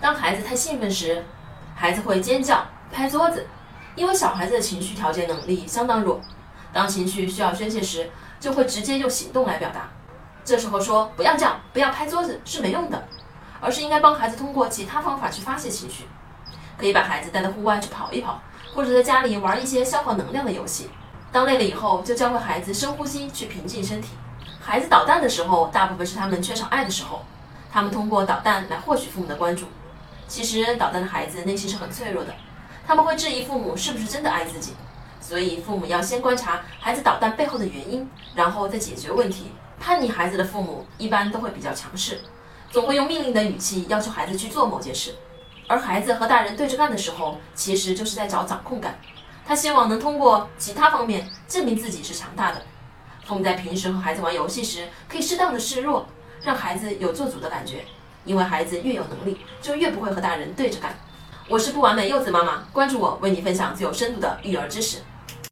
当孩子太兴奋时，孩子会尖叫、拍桌子，因为小孩子的情绪调节能力相当弱，当情绪需要宣泄时，就会直接用行动来表达。这时候说不要叫、不要拍桌子是没用的，而是应该帮孩子通过其他方法去发泄情绪。可以把孩子带到户外去跑一跑，或者在家里玩一些消耗能量的游戏。当累了以后，就教会孩子深呼吸去平静身体。孩子捣蛋的时候，大部分是他们缺少爱的时候，他们通过捣蛋来获取父母的关注。其实捣蛋的孩子内心是很脆弱的，他们会质疑父母是不是真的爱自己，所以父母要先观察孩子捣蛋背后的原因，然后再解决问题。叛逆孩子的父母一般都会比较强势，总会用命令的语气要求孩子去做某件事，而孩子和大人对着干的时候，其实就是在找掌控感，他希望能通过其他方面证明自己是强大的。父母在平时和孩子玩游戏时，可以适当的示弱，让孩子有做主的感觉，因为孩子越有能力，就越不会和大人对着干。我是不完美柚子妈妈，关注我，为你分享最有深度的育儿知识。